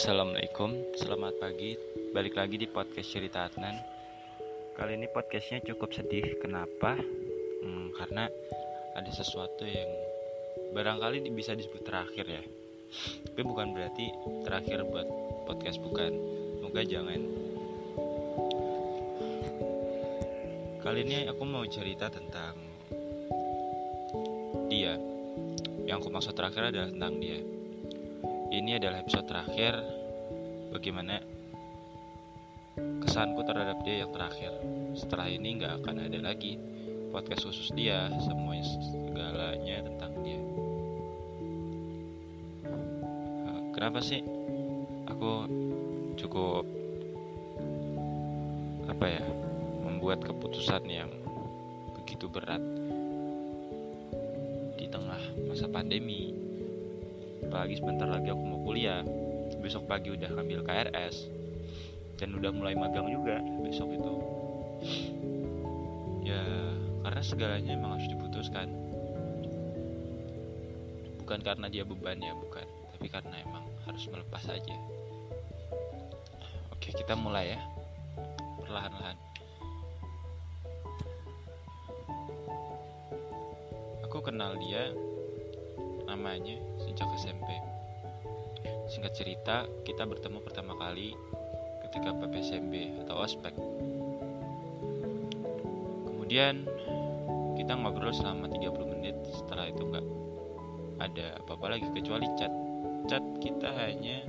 Assalamualaikum, selamat pagi. Balik lagi di podcast Cerita Adnan. Kali ini podcastnya cukup sedih. Kenapa? Karena ada sesuatu yang barangkali bisa disebut terakhir ya. Tapi bukan berarti terakhir buat podcast, bukan. Moga jangan. Kali ini aku mau cerita tentang dia. Yang aku maksud terakhir adalah tentang dia. Ini adalah episode terakhir. Bagaimana kesanku terhadap dia yang terakhir. Setelah ini gak akan ada lagi podcast khusus dia. Semuanya segalanya tentang dia. Kenapa sih aku cukup membuat keputusan yang begitu berat di tengah masa pandemi. Apalagi sebentar lagi aku mau kuliah. Besok pagi udah ngambil KRS. Dan udah mulai magang juga besok itu. Ya, karena segalanya emang harus diputuskan. Bukan karena dia beban ya, bukan. Tapi karena emang harus melepas aja. Oke, kita mulai ya. Perlahan-lahan. Aku kenal dia namanya sejak SMP. Singkat cerita, kita bertemu pertama kali ketika PPSMB atau ospek. Kemudian kita ngobrol selama 30 menit. Setelah itu nggak ada apa-apa lagi kecuali chat. Chat kita hanya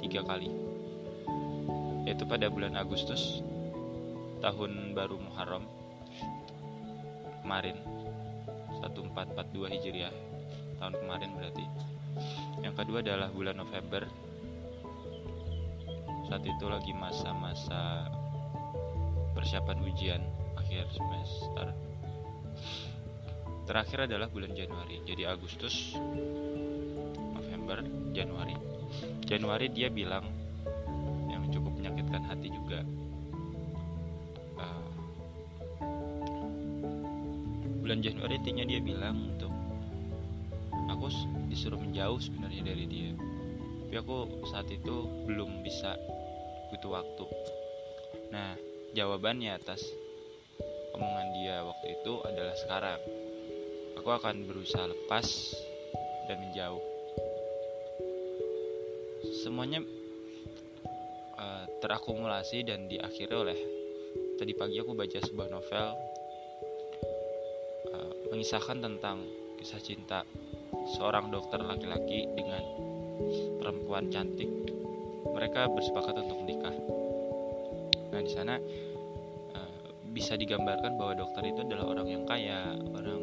3 kali, yaitu pada bulan Agustus tahun baru Muharram kemarin 1442 Hijriah, tahun kemarin berarti. Yang kedua adalah bulan November. Saat itu lagi masa-masa persiapan ujian akhir semester. Terakhir adalah bulan Januari. Jadi Agustus, November, Januari. Januari dia bilang yang cukup menyakitkan hati juga. Bulan Januari intinya dia bilang untuk aku disuruh menjauh sebenarnya dari dia. Tapi aku saat itu belum bisa, butuh waktu. Nah, jawabannya atas omongan dia waktu itu adalah sekarang. Aku akan berusaha lepas dan menjauh. Semuanya terakumulasi dan diakhiri oleh tadi pagi aku baca sebuah novel mengisahkan tentang kisah cinta seorang dokter laki-laki dengan perempuan cantik. Mereka bersepakat untuk menikah. Nah, di sana bisa digambarkan bahwa dokter itu adalah orang yang kaya, orang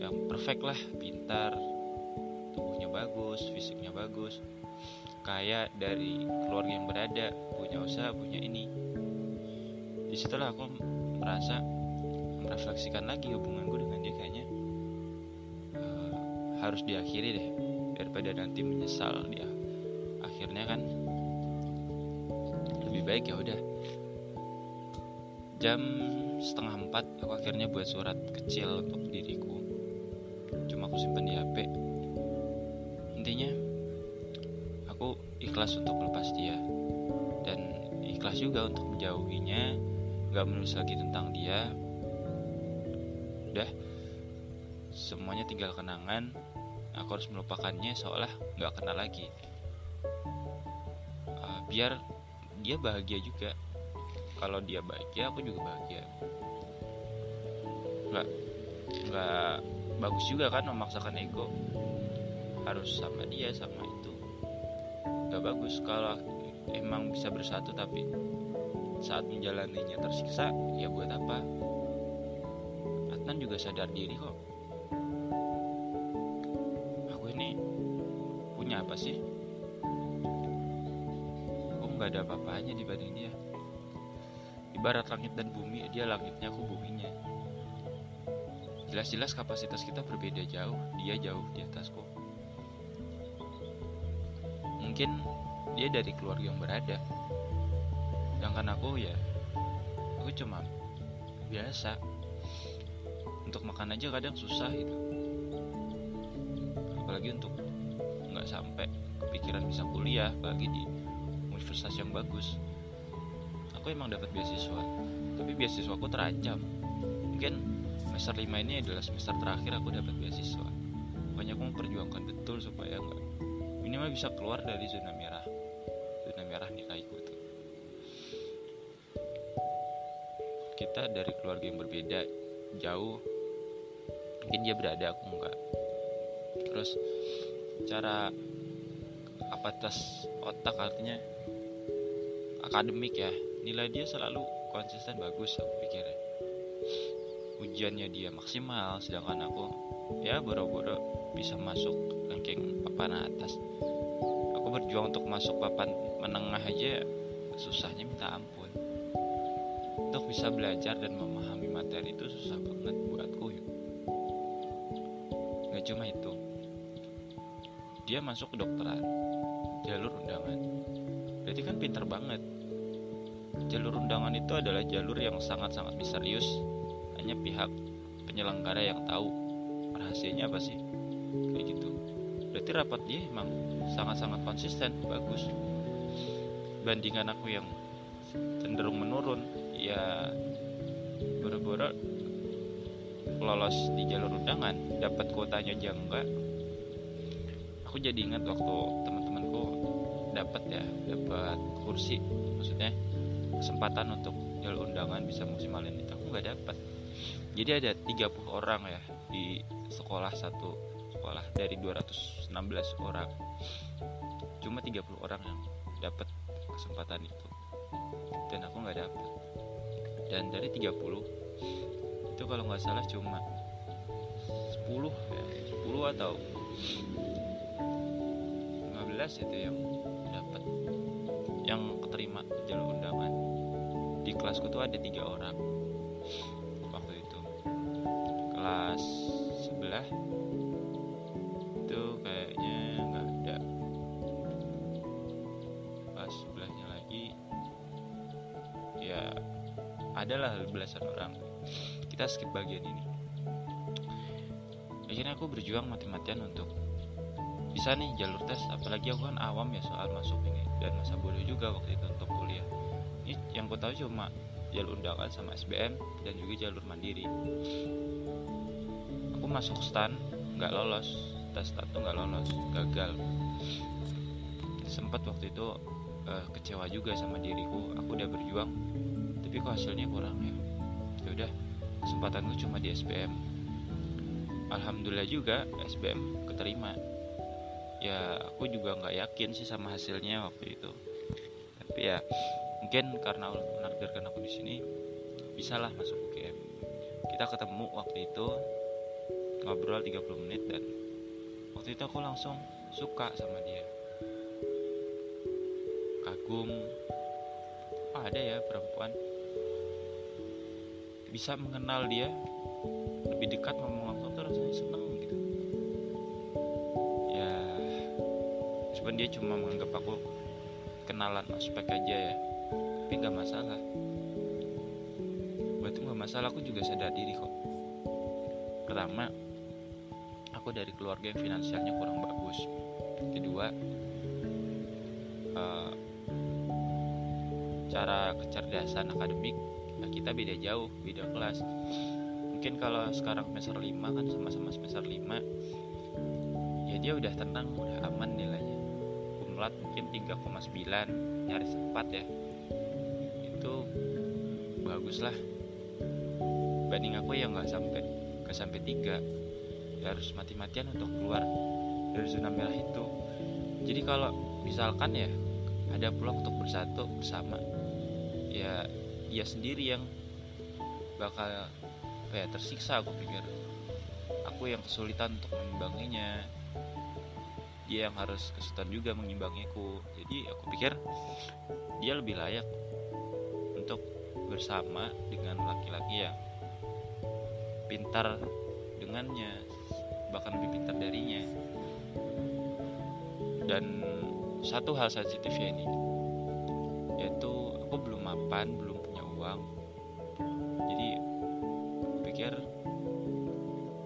yang perfect lah, pintar, tubuhnya bagus, fisiknya bagus, kaya, dari keluarga yang berada, punya usaha, punya ini. Disitulah aku merasa merefleksikan lagi hubunganku dengan dia kayaknya harus diakhiri deh, daripada nanti menyesal dia. Akhirnya kan lebih baik ya udah. 4:30 aku akhirnya buat surat kecil untuk diriku. Cuma aku simpan di HP. Intinya aku ikhlas untuk melepas dia dan ikhlas juga untuk menjauhinya, gak menulis lagi tentang dia. Udah, semuanya tinggal kenangan. Aku harus melupakannya seolah gak kenal lagi. Biar dia bahagia juga. Kalau dia bahagia, aku juga bahagia. Gak bagus juga kan memaksakan ego. Harus sama dia, sama itu. Gak bagus kalau emang bisa bersatu tapi saat menjalaninya tersiksa. Ya buat apa? Adnan juga sadar diri kok. Apa sih? Aku gak ada apa-apanya dibanding dia. Ibarat langit dan bumi, dia langitnya, aku buminya. Jelas-jelas kapasitas kita berbeda jauh. Dia jauh di atasku. Mungkin dia dari keluarga yang berada, sedangkan aku ya, aku cuma biasa. Untuk makan aja kadang susah gitu. Apalagi untuk sampai kepikiran bisa kuliah bagi di universitas yang bagus. Aku emang dapat beasiswa, tapi beasiswaku terancam. Mungkin semester 5 ini adalah semester terakhir aku dapat beasiswa. Makanya aku memperjuangkan betul supaya enggak, minimal bisa keluar dari zona merah. Zona merah nilaiku tuh. Kita dari keluarga yang berbeda, jauh. Mungkin dia berada, aku enggak. Terus cara kapasitas otak, artinya akademik ya, nilai dia selalu konsisten bagus aku pikirnya. Ujiannya dia maksimal, sedangkan aku ya boro-boro bisa masuk ranking papan atas. Aku berjuang untuk masuk papan menengah aja susahnya minta ampun. Untuk bisa belajar dan memahami materi itu susah banget buatku ya. Gak cuma itu, dia masuk kedokteran jalur undangan. Berarti kan pinter banget. Jalur undangan itu adalah jalur yang sangat-sangat misterius, hanya pihak penyelenggara yang tahu rahasianya apa sih, kayak gitu. Berarti rapat dia emang sangat-sangat konsisten bagus. Bandingkan aku yang cenderung menurun, ya boro-boro lolos di jalur undangan, dapat kuotanya aja enggak. Aku jadi ingat waktu teman-temanku dapat ya, dapat kursi, maksudnya kesempatan untuk jalur undangan bisa maksimalin itu, aku nggak dapat. Jadi ada 30 orang ya di sekolah, satu sekolah dari 216 orang cuma 30 orang yang dapat kesempatan itu, dan aku nggak dapat. Dan dari 30 itu kalau nggak salah cuma 10 atau 15 itu yang dapat, yang keterima jalur undangan. Di kelasku tuh ada 3 orang waktu itu. Kelas sebelah itu kayaknya nggak ada, kelas sebelahnya lagi ya adalah belasan orang. Kita skip bagian ini. Akhirnya aku berjuang mati-matian untuk bisa nih jalur tes, apalagi aku kan awam ya soal masuk ini, dan masa bodoh juga waktu itu untuk kuliah. Ini yang aku tahu cuma jalur undangan sama SBM dan juga jalur mandiri. Aku masuk STAN, nggak lolos, tes STAN tuh nggak lolos, gagal. Sempat waktu itu kecewa juga sama diriku, aku udah berjuang, tapi kok hasilnya kurang ya. Ya udah, kesempatanku cuma di SBM. Alhamdulillah juga SBM keterima. Ya aku juga nggak yakin sih sama hasilnya waktu itu, tapi ya mungkin karena Allah menargetkan aku di sini, bisalah masuk UGM. Kita ketemu waktu itu, ngobrol 30 menit, dan waktu itu aku langsung suka sama dia, kagum. Ada ya perempuan bisa mengenal dia lebih dekat, ngomong langsung tuh rasanya senang gitu. Meskipun dia cuma menganggap aku kenalan ospek aja ya, tapi gak masalah. Buat itu gak masalah, aku juga sadar diri kok. Pertama, aku dari keluarga yang finansialnya kurang bagus. Kedua, cara kecerdasan akademik nah kita beda jauh, beda kelas. Mungkin kalau sekarang semester 5 kan sama-sama semester 5, ya dia udah tenang, udah aman nilainya, mungkin 3,9 nyaris 4 ya, itu bagus lah. Banding aku yang nggak sampai 3, ya harus mati-matian untuk keluar dari zona merah itu. Jadi kalau misalkan ya ada peluang untuk bersatu bersama, ya dia sendiri yang bakal kayak tersiksa. Aku pikir aku yang kesulitan untuk mengimbanginya, dia yang harus kesulitan juga mengimbangiku. Jadi aku pikir dia lebih layak untuk bersama dengan laki-laki yang pintar dengannya, bahkan lebih pintar darinya. Dan satu hal sensitifnya ini, yaitu aku belum mapan, belum punya uang. Jadi aku pikir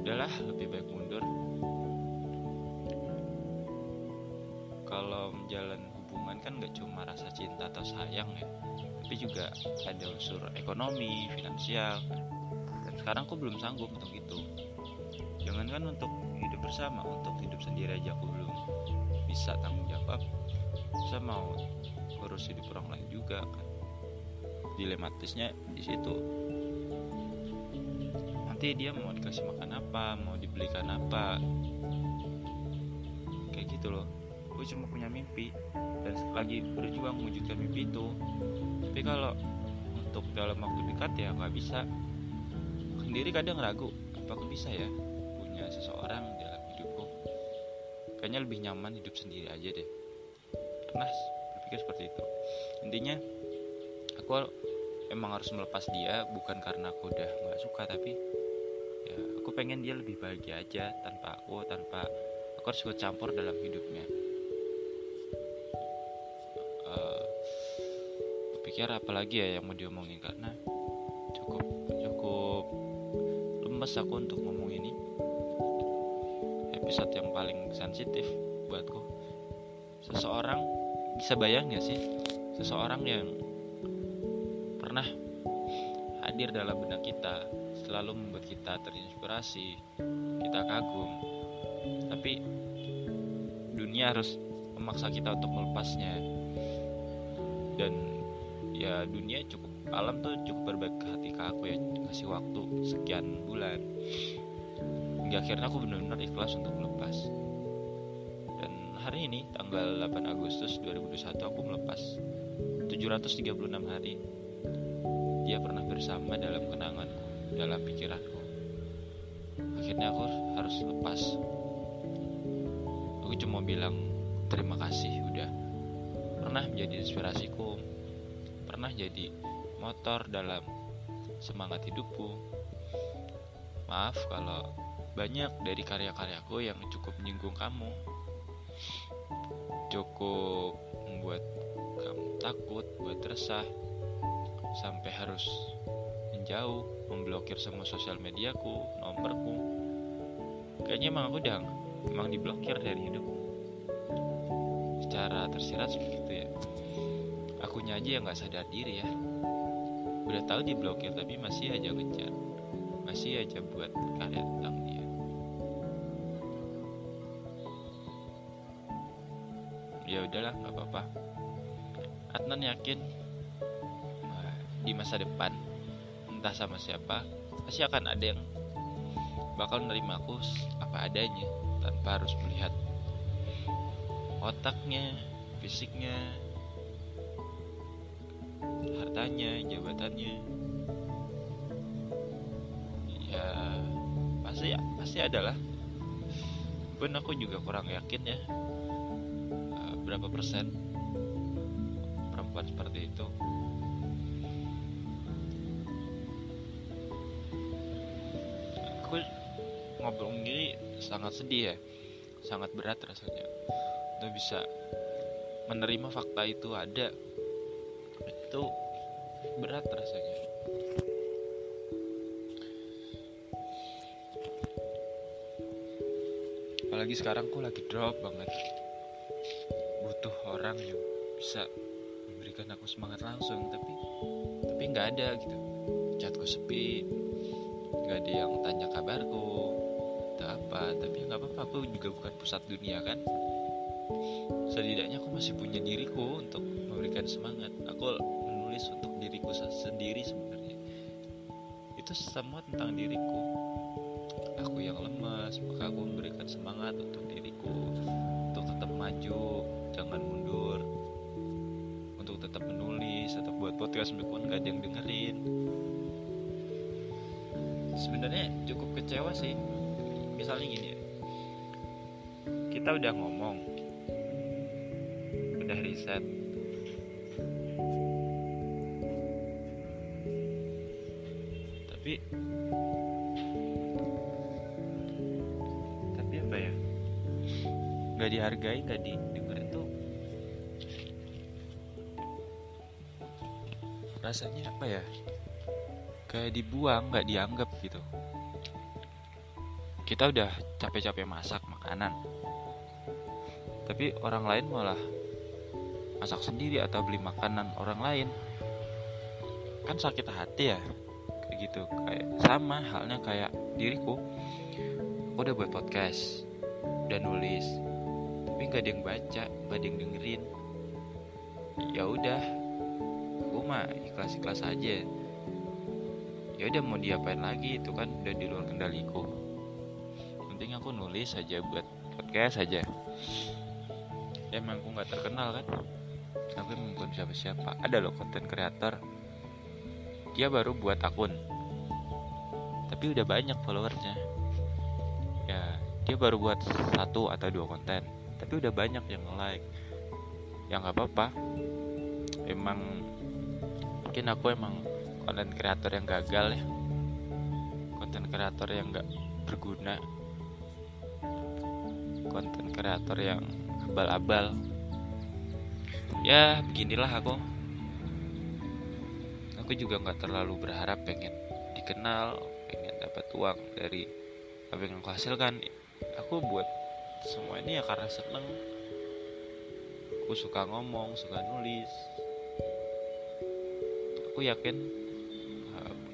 udahlah, lebih baik mundur. kalau menjalin hubungan kan gak cuma rasa cinta atau sayang ya, tapi juga ada unsur ekonomi, finansial. Dan sekarang aku belum sanggup untuk itu. Jangankan untuk hidup bersama, untuk hidup sendiri aja aku belum bisa tanggung jawab, saya mau urus hidup orang lain juga kan. Dilematisnya di situ. Nanti dia mau dikasih makan apa, mau dibelikan apa, kayak gitu loh. Gue cuma punya mimpi dan lagi berjuang mewujudkan mimpi itu. Tapi kalau untuk dalam waktu dekat ya nggak bisa. Aku sendiri kadang ragu, apa aku bisa ya punya seseorang dalam hidupku. Kayaknya lebih nyaman hidup sendiri aja deh. Pernah berpikir seperti itu. Intinya aku emang harus melepas dia, bukan karena aku udah nggak suka, tapi ya aku pengen dia lebih bahagia aja tanpa aku, tanpa aku harus ikut campur dalam hidupnya. Pikir apalagi ya yang mau diomongin, karena cukup lemes aku untuk ngomong ini. Episode yang paling sensitif buatku. Seseorang, bisa bayang nggak sih seseorang yang pernah hadir dalam benak kita, selalu membuat kita terinspirasi, kita kagum. Tapi dunia harus memaksa kita untuk melepasnya. Dan ya dunia cukup, alam tuh cukup berbaik hati ke aku ya, kasih waktu sekian bulan hingga akhirnya aku benar-benar ikhlas untuk melepas. Dan hari ini tanggal 8 Agustus 2021 aku melepas 736 hari dia pernah bersama dalam kenanganku, dalam pikiranku. Akhirnya aku harus lepas. Aku cuma bilang terima kasih udah pernah menjadi inspirasiku, pernah jadi motor dalam semangat hidupku. Maaf kalau banyak dari karya-karyaku yang cukup menyinggung kamu, cukup membuat kamu takut, buat resah, sampai harus menjauh, memblokir semua sosial mediaku, nomorku. Kayaknya emang aku udah memang diblokir dari hidup. Secara tersirat seperti itu ya. Akunya aja yang gak sadar diri ya. Udah tahu diblokir tapi masih aja ngejar, masih aja buat karya tentang dia. Ya udahlah, gak apa-apa. Adnan yakin di masa depan, entah sama siapa, pasti akan ada yang bakal menerima aku apa adanya, tanpa harus melihat otaknya, fisiknya, hartanya, jabatannya. Ya pasti ada lah. Pun aku juga kurang yakin ya berapa persen perempuan seperti itu. Aku ngobrol gini sangat sedih ya, sangat berat rasanya untuk bisa menerima fakta itu ada. Itu berat rasanya. Apalagi sekarang aku lagi drop banget, butuh orang yang bisa memberikan aku semangat langsung. Tapi gak ada gitu. Chatku sepi, gak ada yang tanya kabarku atau apa. Tapi gak apa-apa, aku juga bukan pusat dunia kan. Setidaknya aku masih punya diriku untuk memberikan semangat. Aku menulis untuk diriku sendiri sebenarnya. Itu semua tentang diriku. Aku yang lemas, maka aku memberikan semangat untuk diriku, untuk tetap maju, jangan mundur, untuk tetap menulis, tetap buat podcast meskipun gak ada yang dengerin. Sebenarnya cukup kecewa sih. Misalnya gini ya, kita udah ngomong, udah riset, tapi apa ya, nggak dihargai, nggak didengerin tuh. Rasanya apa ya, kayak dibuang, nggak dianggap gitu. Kita udah capek-capek masak makanan, tapi orang lain malah masak sendiri atau beli makanan orang lain, kan sakit hati ya kayak gitu. Kayak sama halnya kayak diriku, aku udah buat podcast, udah nulis, tapi nggak ada yang baca, nggak ada yang dengerin. Ya udah, aku mah ikhlas-ikhlas aja. Ya udah mau diapain lagi, itu kan udah di luar kendaliku. Penting aku nulis aja, buat podcast aja. Ya emang aku nggak terkenal kan, aku emang bukan siapa-siapa. Ada loh konten kreator, dia baru buat akun, tapi udah banyak followersnya. Ya dia baru buat 1 atau 2 konten, tapi udah banyak yang like. Ya nggak apa-apa. Emang mungkin aku emang konten kreator yang gagal ya, konten kreator yang nggak berguna, konten kreator yang abal-abal. Ya beginilah aku juga nggak terlalu berharap pengen dikenal, pengen dapat uang dari apa yang aku hasilkan. Aku buat semua ini ya karena seneng. Aku suka ngomong, suka nulis. Aku yakin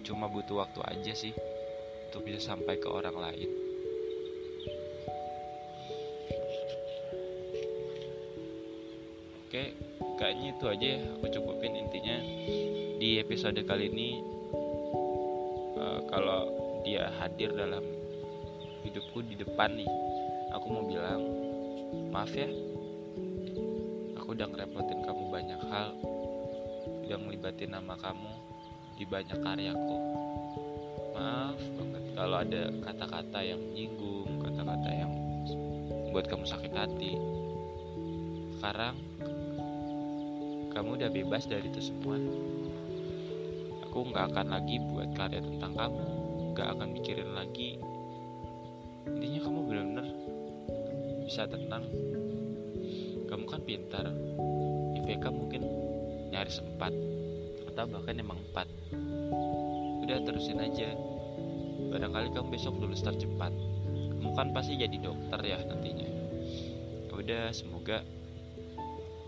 cuma butuh waktu aja sih untuk bisa sampai ke orang lain. Oke, kayaknya itu aja ya, aku cukupin intinya di episode kali ini. Kalau dia hadir dalam hidupku di depan nih, aku mau bilang maaf ya, aku udah ngerepotin kamu banyak hal, udah ngelibatin nama kamu di banyak karyaku. Maaf banget kalau ada kata-kata yang menyinggung, kata-kata yang buat kamu sakit hati. Sekarang kamu udah bebas dari itu semua. Aku gak akan lagi buat karya tentang kamu, gak akan mikirin lagi. Intinya kamu benar-benar bisa tenang. Kamu kan pintar, IPK mungkin nyaris 4 atau bahkan emang 4. Udah terusin aja. Barangkali kamu besok lulus tercepat. Kamu kan pasti jadi dokter ya nantinya. Udah, semoga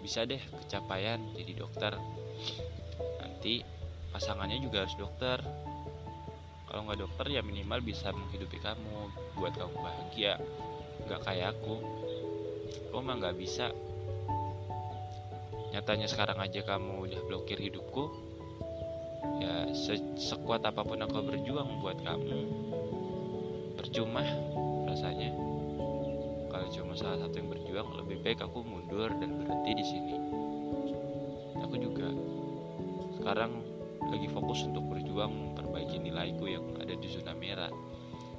bisa deh kecapaian jadi dokter. Nanti pasangannya juga harus dokter. Kalau nggak dokter ya minimal bisa menghidupi kamu, buat kamu bahagia. Nggak kayak aku mah nggak bisa. Nyatanya sekarang aja kamu udah blokir hidupku. Ya sekuat apapun aku berjuang buat kamu, percuma rasanya. Kalau cuma salah satu yang berjuang, lebih baik aku mundur dan berhenti di sini. Aku juga sekarang lagi fokus untuk berjuang memperbaiki nilaiku yang ada di zona merah.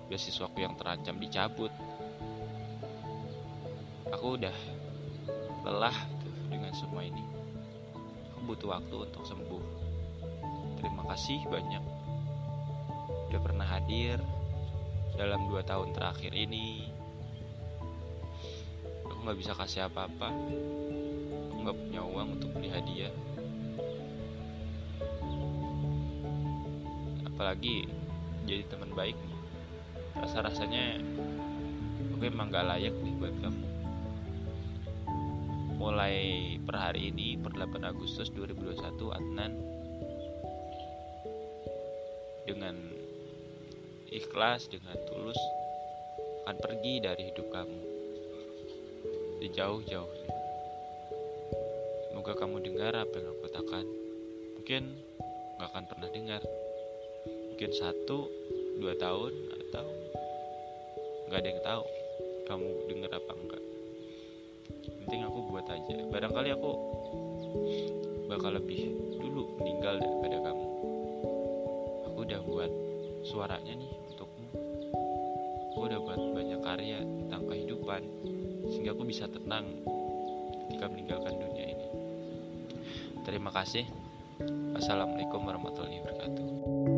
Beasiswaku yang terancam dicabut. Aku udah lelah tuh dengan semua ini. Aku butuh waktu untuk sembuh. Terima kasih banyak udah pernah hadir dalam 2 tahun terakhir ini. Aku gak bisa kasih apa-apa, aku gak punya uang untuk beli hadiah, apalagi jadi teman baik. Rasa-rasanya aku emang gak layak nih buat kamu. Mulai per hari ini, per 8 Agustus 2021, Adnan dengan ikhlas, dengan tulus akan pergi dari hidup kamu sejauh-jauhnya. Semoga kamu dengar apa yang aku katakan. Mungkin gak akan pernah dengar, mungkin 1-2 tahun, atau gak ada yang tahu kamu dengar apa enggak. Penting aku buat aja. Barangkali aku bakal lebih dulu meninggal daripada kamu. Udah buat suaranya nih untukmu. Aku udah buat banyak karya tentang kehidupan, sehingga aku bisa tenang ketika meninggalkan dunia ini. Terima kasih. Assalamualaikum warahmatullahi wabarakatuh.